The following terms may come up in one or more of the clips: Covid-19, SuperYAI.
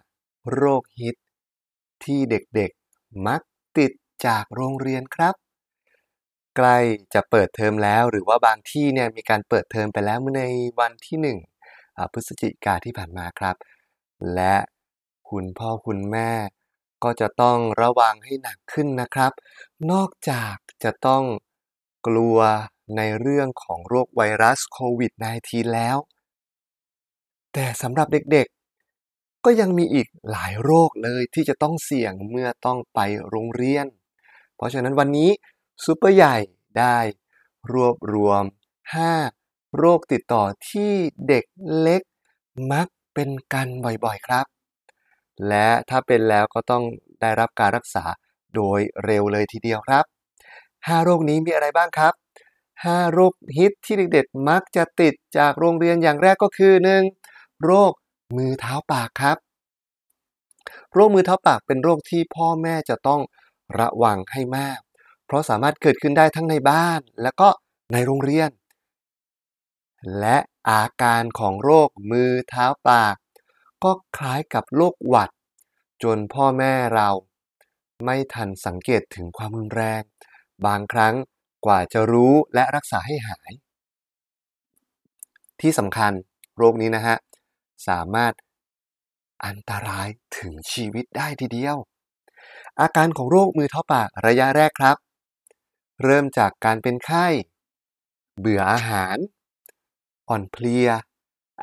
5 โรคฮิตที่เด็กๆมักติดจากโรงเรียนครับใกล้จะเปิดเทอมแล้วหรือว่าบางที่เนี่ยมีการเปิดเทอมไปแล้วเมื่อในวันที่1พฤศจิกายนที่ผ่านมาครับและคุณพ่อคุณแม่ก็จะต้องระวังให้หนักขึ้นนะครับนอกจากจะต้องกลัวในเรื่องของโรคไวรัสโควิด -19 แล้วแต่สำหรับเด็กๆก็ยังมีอีกหลายโรคเลยที่จะต้องเสี่ยงเมื่อต้องไปโรงเรียนเพราะฉะนั้นวันนี้ซุปเปอร์ใหญ่ได้รวบรวม5โรคติดต่อที่เด็กเล็กมักเป็นกันบ่อยๆครับและถ้าเป็นแล้วก็ต้องได้รับการรักษาโดยเร็วเลยทีเดียวครับ5โรคนี้มีอะไรบ้างครับ5โรคฮิตที่เด็กๆมักจะติดจากโรงเรียนอย่างแรกก็คือ1โรคมือเท้าปากครับโรคมือเท้าปากเป็นโรคที่พ่อแม่จะต้องระวังให้มากเพราะสามารถเกิดขึ้นได้ทั้งในบ้านและก็ในโรงเรียนและอาการของโรคมือเท้าปากก็คล้ายกับโรคหวัดจนพ่อแม่เราไม่ทันสังเกตถึงความรุนแรงบางครั้งกว่าจะรู้และรักษาให้หายที่สำคัญโรคนี้นะฮะสามารถอันตรายถึงชีวิตได้ทีเดียวอาการของโรคมือเท้าปากระยะแรกครับเริ่มจากการเป็นไข้เบื่ออาหารอ่อนเพลีย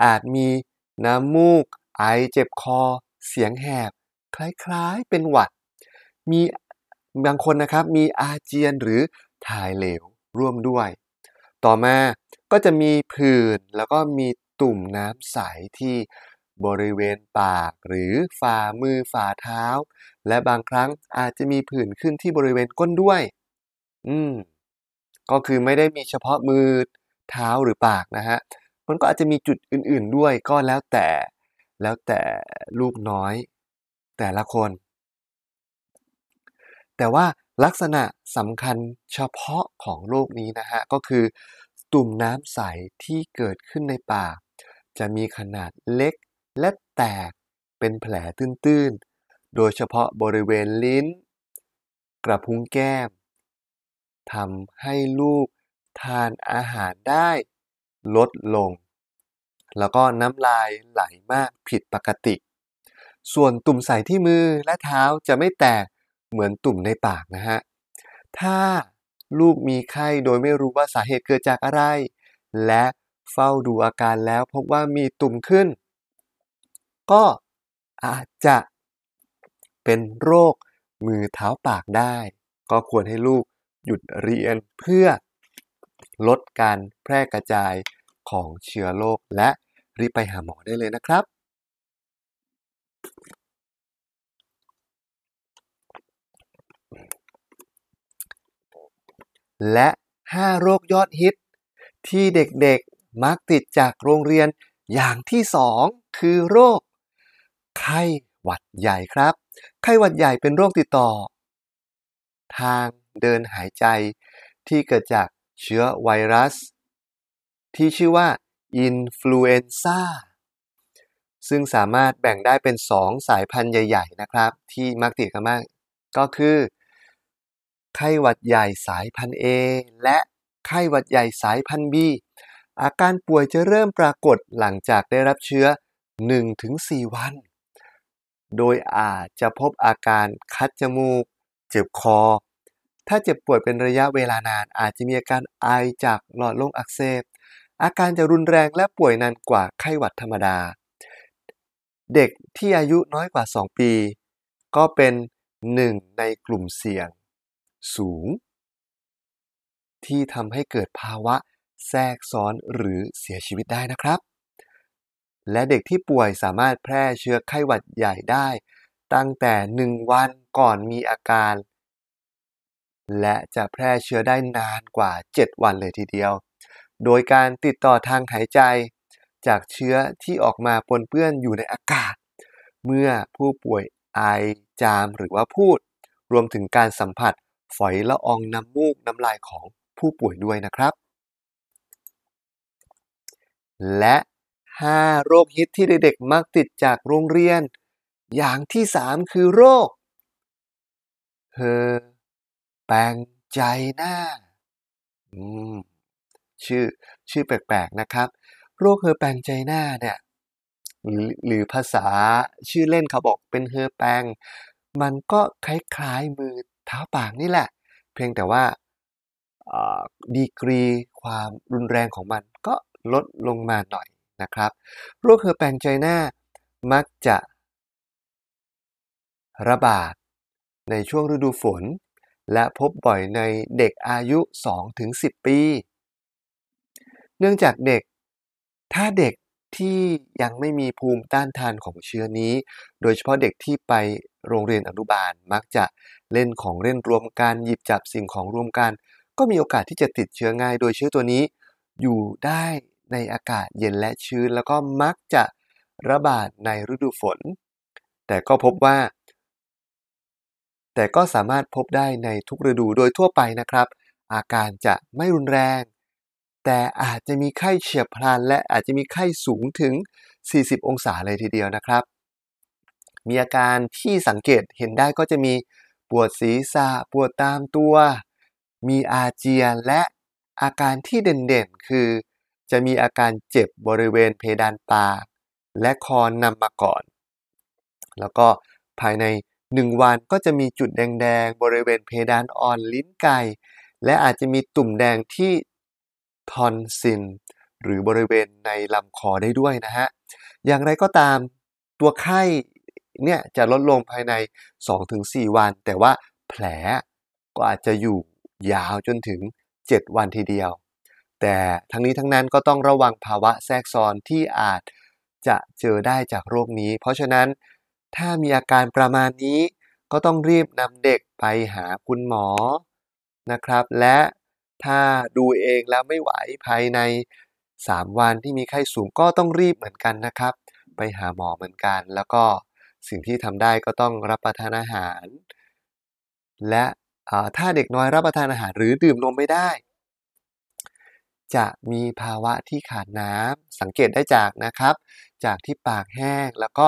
อาจมีน้ำมูกไอเจ็บคอเสียงแหบคล้ายๆเป็นหวัดมีบางคนนะครับมีอาเจียนหรือถ่ายเหลวร่วมด้วยต่อมาก็จะมีผื่นแล้วก็มีตุ่มน้ำใสที่บริเวณปากหรือฝ่ามือฝ่าเท้าและบางครั้งอาจจะมีผื่นขึ้นที่บริเวณก้นด้วยก็คือไม่ได้มีเฉพาะมือเท้าหรือปากนะฮะมันก็อาจจะมีจุดอื่นๆด้วยก็แล้วแต่ลูกน้อยแต่ละคนแต่ว่าลักษณะสำคัญเฉพาะของโรคนี้นะฮะก็คือตุ่มน้ำใสที่เกิดขึ้นในปากจะมีขนาดเล็กและแตกเป็นแผลตื้นๆโดยเฉพาะบริเวณลิ้นกระพุ้งแก้มทำให้ลูกทานอาหารได้ลดลงแล้วก็น้ำลายไหลมากผิดปกติส่วนตุ่มใสที่มือและเท้าจะไม่แตกเหมือนตุ่มในปากนะฮะถ้าลูกมีไข้โดยไม่รู้ว่าสาเหตุเกิดจากอะไรและเฝ้าดูอาการแล้วพบว่ามีตุ่มขึ้นก็อาจจะเป็นโรคมือเท้าปากได้ก็ควรให้ลูกหยุดเรียนเพื่อลดการแพร่กระจายของเชื้อโรคและรีบไปหาหมอได้เลยนะครับและ5โรคยอดฮิตที่เด็กๆมักติดจากโรงเรียนอย่างที่2คือโรคไข้หวัดใหญ่ครับไข้หวัดใหญ่เป็นโรคติดต่อทางเดินหายใจที่เกิดจากเชื้อไวรัสที่ชื่อว่าอินฟลูเอนซ่าซึ่งสามารถแบ่งได้เป็น2สายพันธุ์ใหญ่ๆนะครับที่มักติดกันมากก็คือไข้หวัดใหญ่สายพันธุ์ A และไข้หวัดใหญ่สายพันธุ์ B อาการป่วยจะเริ่มปรากฏหลังจากได้รับเชื้อ 1-4 วันโดยอาจจะพบอาการคัดจมูกเจ็บคอถ้าเจ็บป่วยเป็นระยะเวลานานอาจจะมีอาการไอจากหลอดลมอักเสบอาการจะรุนแรงและป่วยนานกว่าไข้หวัดธรรมดาเด็กที่อายุน้อยกว่า2ปีก็เป็น1ในกลุ่มเสี่ยงสูงที่ทำให้เกิดภาวะแทรกซ้อนหรือเสียชีวิตได้นะครับและเด็กที่ป่วยสามารถแพร่เชื้อไข้หวัดใหญ่ได้ตั้งแต่1วันก่อนมีอาการและจะแพร่เชื้อได้นานกว่า7วันเลยทีเดียวโดยการติดต่อทางหายใจจากเชื้อที่ออกมาปนเปื้อนอยู่ในอากาศเมื่อผู้ป่วยไอจามหรือว่าพูดรวมถึงการสัมผัสฝอยละอองน้ำมูกน้ำลายของผู้ป่วยด้วยนะครับและ5โรคฮิตที่เด็กๆมักติดจากโรงเรียน อย่างที่สามคือโรคเธอแปลงใจหน้าชื่อแปลกๆนะครับโรคเฮอแปลงใจหน้าเนี่ยหรือภาษาชื่อเล่นเขาบอกเป็นเฮอแปลงมันก็คล้ายๆมือเท้าปากนี่แหละเพียงแต่ว่าดีกรีความรุนแรงของมันก็ลดลงมาหน่อยนะครับโรคเฮอแปลงใจหน้ามักจะระบาดในช่วงฤดูฝนและพบบ่อยในเด็กอายุ 2-10 ปีเนื่องจากเด็กถ้าเด็กที่ยังไม่มีภูมิต้านทานของเชื้อนี้โดยเฉพาะเด็กที่ไปโรงเรียนอนุบาลมักจะเล่นของเล่นรวมกันหยิบจับสิ่งของรวมกันก็มีโอกาสที่จะติดเชื้อง่ายโดยเชื้อตัวนี้อยู่ได้ในอากาศเย็นและชื้นแล้วก็มักจะระบาดในฤดูฝนแต่ก็สามารถพบได้ในทุกฤดูโดยทั่วไปนะครับอาการจะไม่รุนแรงแต่อาจจะมีไข้เฉียบพลันและอาจจะมีไข้สูงถึง40องศาเลยทีเดียวนะครับมีอาการที่สังเกตเห็นได้ก็จะมีปวดศีรษะปวดตามตัวมีอาเจียนและอาการที่เด่นๆคือจะมีอาการเจ็บบริเวณเพดานปากและคอนำมาก่อนแล้วก็ภายใน1วันก็จะมีจุดแดงๆบริเวณเพดานอ่อนลิ้นไก่และอาจจะมีตุ่มแดงที่ทอนซิลหรือบริเวณในลำคอได้ด้วยนะฮะอย่างไรก็ตามตัวไข้เนี่ยจะลดลงภายใน 2-4 วันแต่ว่าแผลก็อาจจะอยู่ยาวจนถึง7วันทีเดียวแต่ทั้งนี้ทั้งนั้นก็ต้องระวังภาวะแทรกซ้อนที่อาจจะเจอได้จากโรคนี้เพราะฉะนั้นถ้ามีอาการประมาณนี้ก็ต้องรีบนำเด็กไปหาคุณหมอนะครับและถ้าดูเองแล้วไม่ไหวภายใน3วันที่มีไข้สูงก็ต้องรีบเหมือนกันนะครับไปหาหมอเหมือนกันแล้วก็สิ่งที่ทำได้ก็ต้องรับประทานอาหารและถ้าเด็กน้อยรับประทานอาหารหรือดื่มนมไม่ได้จะมีภาวะที่ขาดน้ำสังเกตได้จากนะครับจากที่ปากแห้งแล้วก็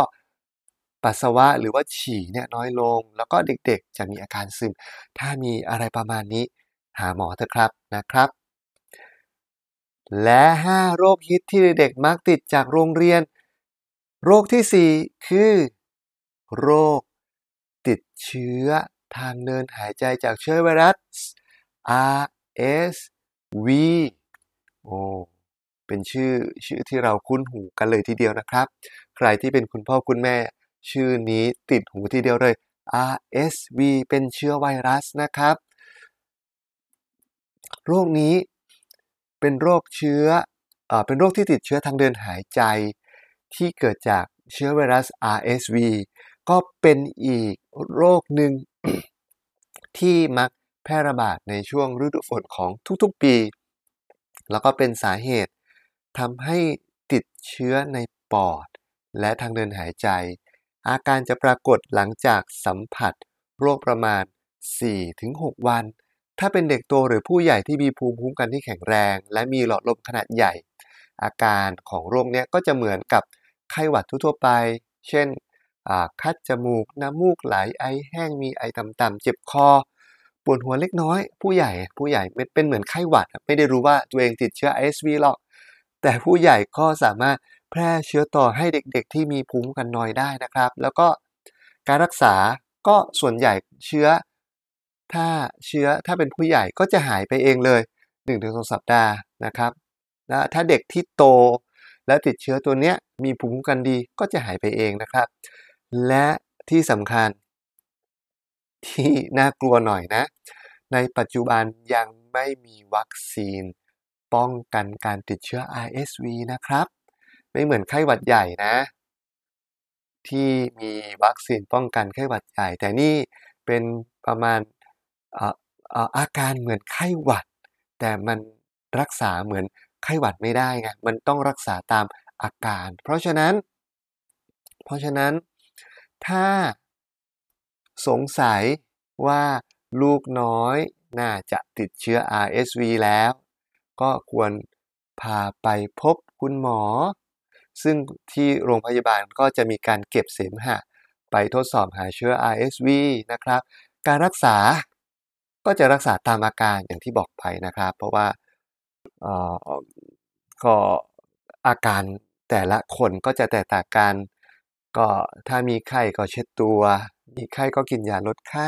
ปัสสาวะหรือว่าฉี่เนี่ยน้อยลงแล้วก็เด็กๆจะมีอาการซึมถ้ามีอะไรประมาณนี้หาหมอเถอะครับนะครับและ5โรคฮิตที่เด็กมักติดจากโรงเรียนโรคที่4คือโรคติดเชื้อทางเดินหายใจจากเชื้อไวรัส RSV เป็นชื่อที่เราคุ้นหูกันเลยทีเดียวนะครับใครที่เป็นคุณพ่อคุณแม่ชื่อนี้ติดหูทีเดียวเลย RSV เป็นเชื้อไวรัสนะครับโรคนี้เป็นโรคเป็นโรคที่ติดเชื้อทางเดินหายใจที่เกิดจากเชื้อไวรัส RSV ก็เป็นอีกโรคหนึ่ง ที่มักแพร่ระบาดในช่วงฤดูฝนของทุกๆปีแล้วก็เป็นสาเหตุทำให้ติดเชื้อในปอดและทางเดินหายใจอาการจะปรากฏหลังจากสัมผัสโรคประมาณ 4-6 วันถ้าเป็นเด็กโตหรือผู้ใหญ่ที่มีภูมิคุ้มกันที่แข็งแรงและมีหลอดลมขนาดใหญ่อาการของโรคนี้ก็จะเหมือนกับไข้หวัดทั่วไปเช่นคัดจมูกน้ำมูกไหลไอแห้งมีไอต่ำๆเจ็บคอปวดหัวเล็กน้อยผู้ใหญ่เป็นเหมือนไข้หวัดไม่ได้รู้ว่าตัวเองติดเชื้อ RSV หรอกแต่ผู้ใหญ่ก็สามารถแพร่เชื้อต่อให้เด็กๆที่มีภูมิคุ้มกันน้อยได้นะครับแล้วก็การรักษาก็ส่วนใหญ่ถ้าเป็นผู้ใหญ่ก็จะหายไปเองเลย 1-2 สัปดาห์นะครับแล้วถ้าเด็กที่โตและติดเชื้อตัวเนี้ยมีภูมิคุ้มกันดีก็จะหายไปเองนะครับและที่สำคัญที่น่ากลัวหน่อยนะในปัจจุบันยังไม่มีวัคซีนป้องกันการติดเชื้อ RSV นะครับไม่เหมือนไข้หวัดใหญ่นะที่มีวัคซีนป้องกันไข้หวัดใหญ่แต่นี่เป็นประมาณอาการเหมือนไข้หวัดแต่มันรักษาเหมือนไข้หวัดไม่ได้ไงมันต้องรักษาตามอาการเพราะฉะนั้นถ้าสงสัยว่าลูกน้อยน่าจะติดเชื้อ RSV แล้วก็ควรพาไปพบคุณหมอซึ่งที่โรงพยาบาลก็จะมีการเก็บเสมหะ ไปทดสอบหาเชื้อ RSV นะครับการรักษาก็จะรักษาตามอาการอย่างที่บอกไปนะครับเพราะว่าก็อาการแต่ละคนก็จะแตกต่างกันก็ถ้ามีไข้ก็เช็ดตัวมีไข้ก็กินยาลดไข้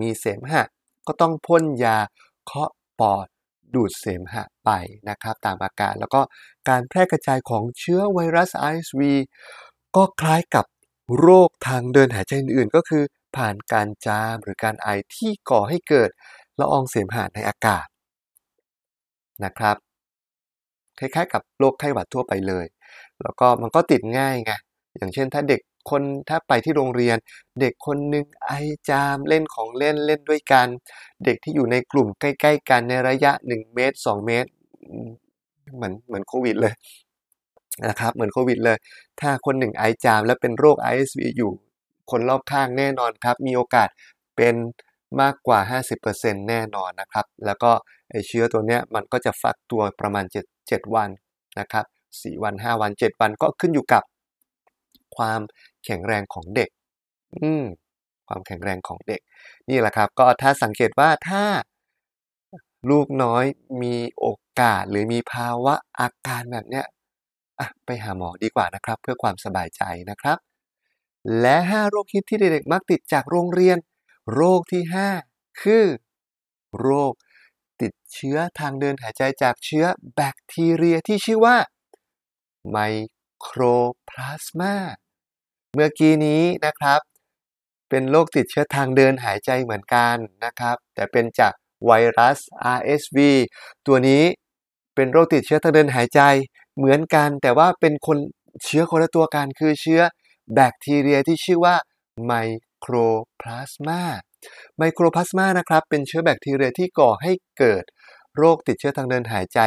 มีเสมหะก็ต้องพ่นยาเคาะปอดดูดเสมหะไปนะครับตามอาการแล้วก็การแพร่กระจายของเชื้อไวรัส RSV ก็คล้ายกับโรคทางเดินหายใจอื่นๆก็คือผ่านการจามหรือการไอที่ก่อให้เกิดละอองเสมหะในอากาศนะครับคล้ายๆกับโรคไข้หวัดทั่วไปเลยแล้วก็มันก็ติดง่ายไงอย่างเช่นถ้าไปที่โรงเรียนเด็กคนหนึ่งไอจามเล่นของเล่นเล่นด้วยกันเด็กที่อยู่ในกลุ่มใกล้ๆกันในระยะ1เมตร2เมตรเหมือนโควิดเลยนะครับเหมือนโควิดเลยถ้าคนหนึ่งไอจามและเป็นโรค RSV อยู่คนรอบข้างแน่นอนครับมีโอกาสเป็นมากกว่า 50% แน่นอนนะครับแล้วก็ไอเชื้อตัวเนี้ยมันก็จะฟักตัวประมาณ7วันนะครับ4วัน5วัน7วันก็ขึ้นอยู่กับความแข็งแรงของเด็กความแข็งแรงของเด็กนี่แหละครับก็ถ้าสังเกตว่าถ้าลูกน้อยมีโอกาสหรือมีภาวะอาการแบบเนี้ยไปหาหมอดีกว่านะครับเพื่อความสบายใจนะครับและ5โรคฮิตที่เด็กๆมักติดจากโรงเรียนโรคที่5คือโรคติดเชื้อทางเดินหายใจจากเชื้อแบคทีเรียที่ชื่อว่าไมโครพลาสมาเมื่อกี้นี้นะครับเป็นโรคติดเชื้อทางเดินหายใจเหมือนกันนะครับแต่เป็นจากไวรัส RSV ตัวนี้เป็นโรคติดเชื้อทางเดินหายใจเหมือนกันแต่ว่าเป็นเชื้อคนละตัวกันคือเชื้อแบคทีเรียที่ชื่อว่าไมโครพลาสมาไมโครพลาสมานะครับเป็นเชื้อแบคทีเรียที่ก่อให้เกิดโรคติดเชื้อทางเดินหายใจ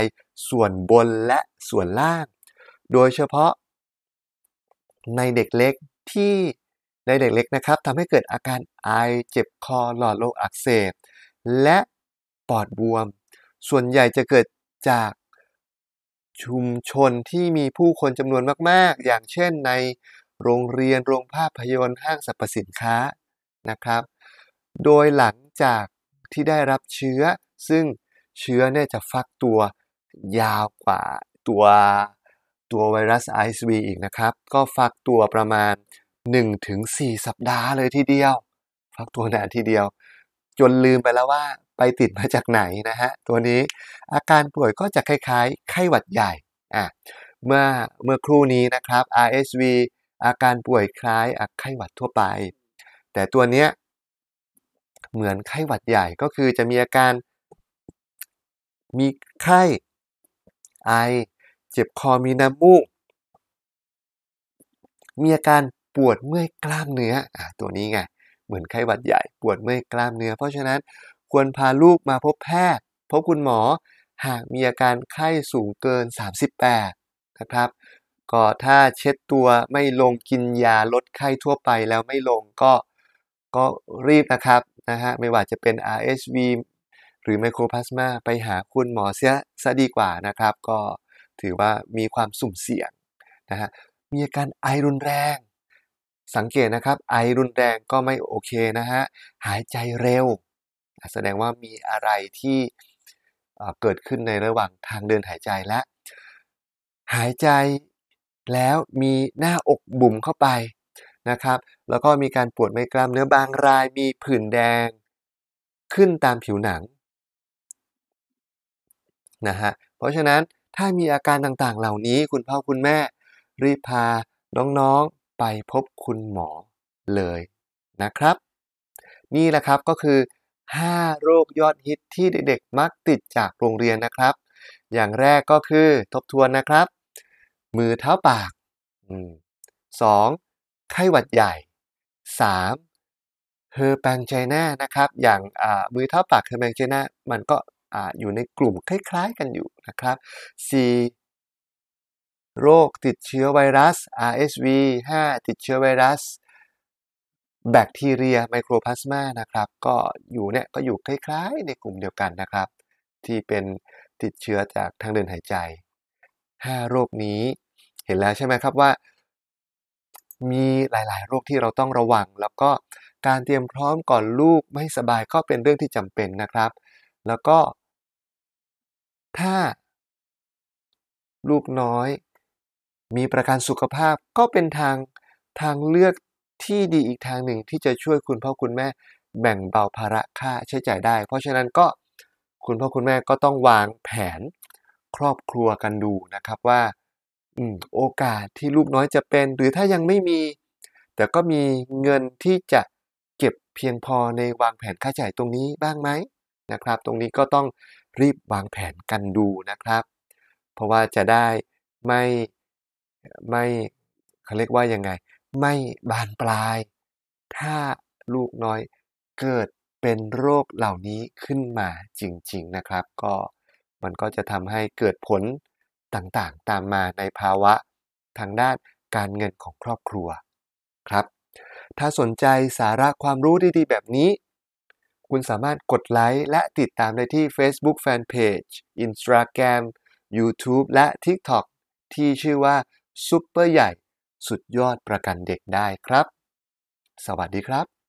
ส่วนบนและส่วนล่างโดยเฉพาะในเด็กเล็กนะครับทำให้เกิดอาการไอเจ็บคอหลอดลมอักเสบและปอดบวมส่วนใหญ่จะเกิดจากชุมชนที่มีผู้คนจำนวนมากๆอย่างเช่นในโรงเรียนโรงภาพยนตร์ห้างสรรพสินค้านะครับโดยหลังจากที่ได้รับเชื้อซึ่งเชื้อเนี่ยจะฟักตัวยาวกว่าตัวไวรัส RSV อีกนะครับก็ฟักตัวประมาณ 1-4 สัปดาห์เลยทีเดียวฟักตัวนานทีเดียวจนลืมไปแล้วว่าไปติดมาจากไหนนะฮะตัวนี้อาการป่วยก็จะคล้ายๆไข้หวัดใหญ่เมื่อครู่นี้นะครับ RSV อาการป่วยคล้ายไข้หวัดทั่วไปแต่ตัวเนี้ยเหมือนไข้หวัดใหญ่ก็คือจะมีอาการมีไข้ไอเจ็บคอมีน้ำมูกมีอาการปวดเมื่อยกล้ามเนื้อตัวนี้ไงเหมือนไข้หวัดใหญ่ปวดเมื่อยกล้ามเนื้อเพราะฉะนั้นควรพาลูกมาพบแพทย์พบคุณหมอหากมีอาการไข้สูงเกิน38นะครับก็ถ้าเช็ดตัวไม่ลงกินยาลดไข้ทั่วไปแล้วไม่ลงก็รีบนะครับนะฮะไม่ว่าจะเป็น RSV หรือไมโครพลาสมาไปหาคุณหมอเสียซะดีกว่านะครับก็ถือว่ามีความสุ่มเสี่ยงนะฮะมีอาการไอรุนแรงสังเกตนะครับไอรุนแรงก็ไม่โอเคนะฮะหายใจเร็วแสดงว่ามีอะไรที่เกิดขึ้นในระหว่างทางเดินหายใจและหายใจแล้วมีหน้าอกบุ๋มเข้าไปนะครับแล้วก็มีการปวดเมื่อยกล้ามเนื้อบางรายมีผื่นแดงขึ้นตามผิวหนังนะฮะเพราะฉะนั้นถ้ามีอาการต่างๆเหล่านี้คุณพ่อคุณแม่รีบพาน้องๆไปพบคุณหมอเลยนะครับนี่แหละครับก็คือ5โรคยอดฮิตที่เด็กๆมักติดจากโรงเรียนนะครับอย่างแรกก็คือทบทวนนะครับมือเท้าปาก2ไข้หวัดใหญ่3เฮอร์แปงไชน่านะครับอย่างมือเท้าปากเฮอร์แปงไชน่ามันก็อยู่ในกลุ่มคล้ายๆกันอยู่นะครับ4โรคติดเชื้อไวรัส RSV 5ติดเชื้อไวรัสแบคทีเรียไมโครพลาสมานะครับก็อยู่เนี่ยก็อยู่คล้ายๆในกลุ่มเดียวกันนะครับที่เป็นติดเชื้อจากทางเดินหายใจ5โรคนี้เห็นแล้วใช่ไหมครับว่า มีหลายๆโรคที่เราต้องระวังแล้วก็การเตรียมพร้อมก่อนลูกไม่สบายก็เป็นเรื่องที่จำเป็นนะครับแล้วก็ถ้าลูกน้อยมีประกันสุขภาพก็เป็นทางเลือกที่ดีอีกทางหนึ่งที่จะช่วยคุณพ่อคุณแม่แบ่งเบาภาระค่าใช้จ่ายได้เพราะฉะนั้นก็คุณพ่อคุณแม่ก็ต้องวางแผนครอบครัวกันดูนะครับว่าโอกาสที่ลูกน้อยจะเป็นหรือถ้ายังไม่มีแต่ก็มีเงินที่จะเก็บเพียงพอในวางแผนค่าใช้จ่ายตรงนี้บ้างไหมนะครับตรงนี้ก็ต้องรีบวางแผนกันดูนะครับเพราะว่าจะได้ไม่เขาเรียกว่ายังไงไม่บานปลายถ้าลูกน้อยเกิดเป็นโรคเหล่านี้ขึ้นมาจริงๆนะครับก็มันก็จะทำให้เกิดผลต่างๆตามมาในภาวะทางด้านการเงินของครอบครัวครับถ้าสนใจสาระความรู้ดีๆแบบนี้คุณสามารถกดไลค์และติดตามได้ที่ Facebook Fanpage Instagram YouTube และ TikTok ที่ชื่อว่าซุปเปอร์ใหญ่สุดยอดประกันเด็กได้ครับสวัสดีครับ